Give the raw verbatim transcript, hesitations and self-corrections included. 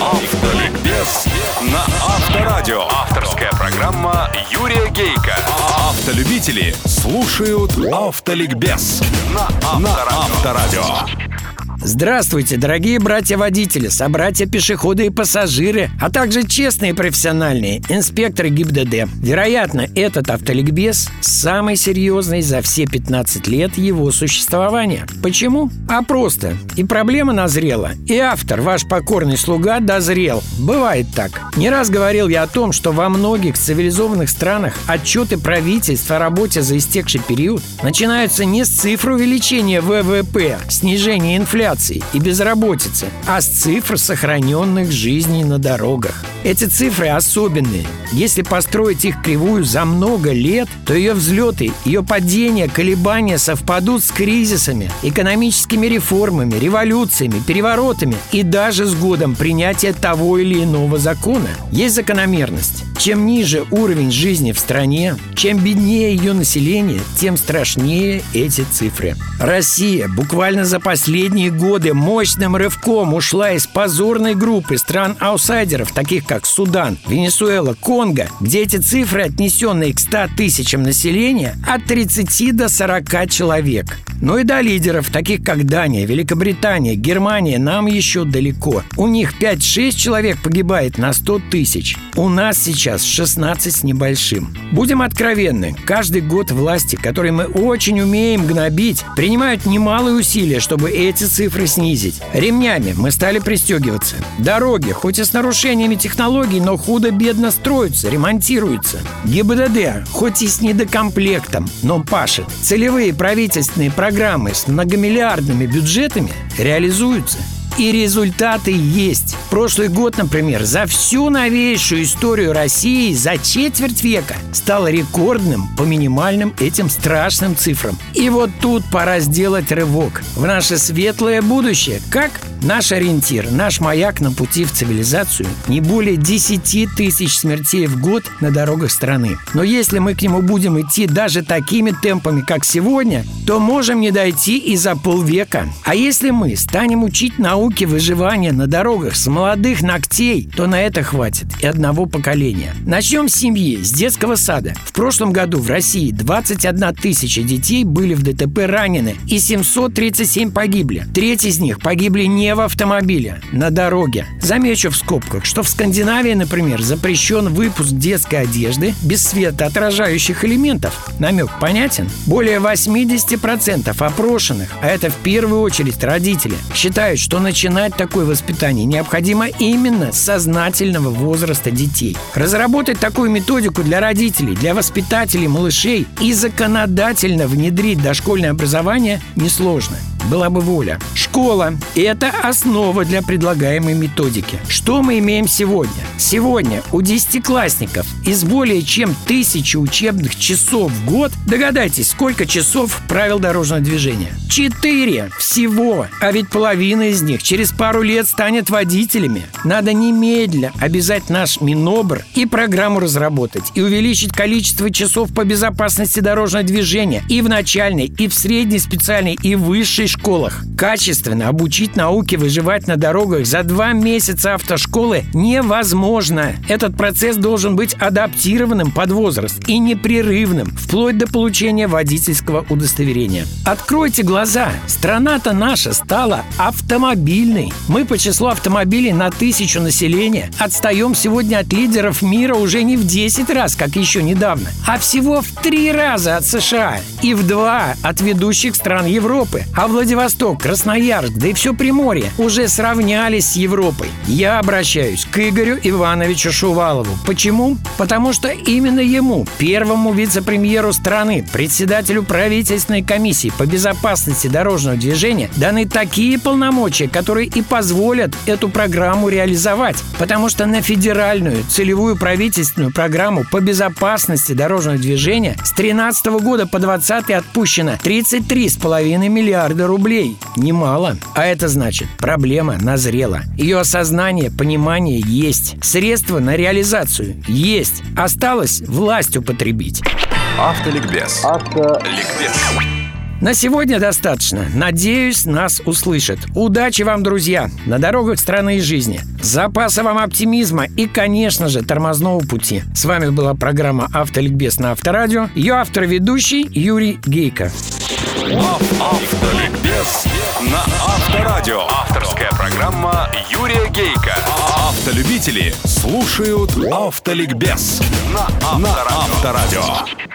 Авторликбез на Авторадио. Авторская программа Юрия Гейко. Автолюбители слушают Авторликбез на Авторадио. Здравствуйте, дорогие братья-водители, собратья-пешеходы и пассажиры, а также честные и профессиональные инспекторы ГИБДД. Вероятно, этот автоликбез самый серьезный за все пятнадцать лет его существования. Почему? А просто. И проблема назрела, и автор, ваш покорный слуга, дозрел. Бывает так. Не раз говорил я о том, что во многих цивилизованных странах отчеты правительств о работе за истекший период начинаются не с цифр увеличения вэ вэ пэ, снижения инфляции и безработицы, а с цифр сохраненных жизней на дорогах. Эти цифры особенные. Если построить их кривую за много лет, то ее взлеты, ее падения, колебания совпадут с кризисами, экономическими реформами, революциями, переворотами и даже с годом принятия того или иного закона. Есть закономерность. Чем ниже уровень жизни в стране, чем беднее ее население, тем страшнее эти цифры. Россия буквально за последние годы мощным рывком ушла из позорной группы стран-аутсайдеров, таких как Судан, Венесуэла, Конго, где эти цифры, отнесенные к ста тысячам населения, от тридцати до сорока человек. Но и до лидеров, таких как Дания, Великобритания, Германия, нам еще далеко. У них пять-шесть человек погибает на сто тысяч. У нас сейчас шестнадцать с небольшим. Будем откровенны, каждый год власти, которые мы очень умеем гнобить, принимают немалые усилия, чтобы эти цифры снизить. Ремнями мы стали пристегиваться. Дороги, хоть и с нарушениями технологий, но худо-бедно строятся, ремонтируются. ГИБДД, хоть и с недокомплектом, но пашет. Целевые правительственные проекты Программы с многомиллиардными бюджетами реализуются. И результаты есть. Прошлый год, например, за всю новейшую историю России за четверть века стал рекордным по минимальным этим страшным цифрам. И вот тут пора сделать рывок в наше светлое будущее. Как? Наш ориентир, наш маяк на пути в цивилизацию — не более десяти тысяч смертей в год на дорогах страны. Но если мы к нему будем идти даже такими темпами, как сегодня, то можем не дойти и за полвека. А если мы станем учить науки выживания на дорогах с молодых ногтей, то на это хватит и одного поколения. Начнем с семьи, с детского сада. В прошлом году в России двадцать одна тысяча детей были в дэ тэ пэ ранены и семьсот тридцать семь погибли. Треть из них погибли не в автомобиле, на дороге. Замечу в скобках, что в Скандинавии, например, запрещен выпуск детской одежды без светоотражающих элементов. Намек понятен? Более восемьдесят процентов опрошенных, а это в первую очередь родители, считают, что начинать такое воспитание необходимо именно с сознательного возраста детей. Разработать такую методику для родителей, для воспитателей малышей и законодательно внедрить дошкольное образование несложно. Была бы воля. Школа – это основа для предлагаемой методики. Что мы имеем сегодня? Сегодня у десятиклассников из более чем тысячи учебных часов в год, догадайтесь, сколько часов правил дорожного движения? Четыре всего. А ведь половина из них через пару лет станет водителями. Надо немедленно обязать наш Минобр и программу разработать, и увеличить количество часов по безопасности дорожного движения и в начальной, и в средней, специальной, и высшей школе. школах. Качественно обучить науке выживать на дорогах за два месяца автошколы невозможно. Этот процесс должен быть адаптированным под возраст и непрерывным, вплоть до получения водительского удостоверения. Откройте глаза. Страна-то наша стала автомобильной. Мы по числу автомобилей на тысячу населения отстаем сегодня от лидеров мира уже не в десять раз, как еще недавно, а всего в три раза от США и в два от ведущих стран Европы. А в Владивосток, Красноярск, да и все Приморье уже сравнялись с Европой. Я обращаюсь к Игорю Ивановичу Шувалову. Почему? Потому что именно ему, первому вице-премьеру страны, председателю правительственной комиссии по безопасности дорожного движения, даны такие полномочия, которые и позволят эту программу реализовать. Потому что на федеральную целевую правительственную программу по безопасности дорожного движения с две тысячи тринадцатого года по двадцатый отпущено тридцать три с половиной миллиарда рублей. Немало. А это значит, проблема назрела. Ее осознание, понимание есть. Средства на реализацию есть. Осталось власть употребить. Автоликбез. Автоликбез. На сегодня достаточно. Надеюсь, нас услышат. Удачи вам, друзья, на дорогах страны и жизни. Запаса вам оптимизма и, конечно же, тормозного пути. С вами была программа «Автоликбез» на Авторадио. Ее автор и ведущий Юрий Гейко. «Автоликбез» на Авторадио. Авторская программа Юрия Гейко. Автолюбители слушают «Автоликбез» на Авторадио.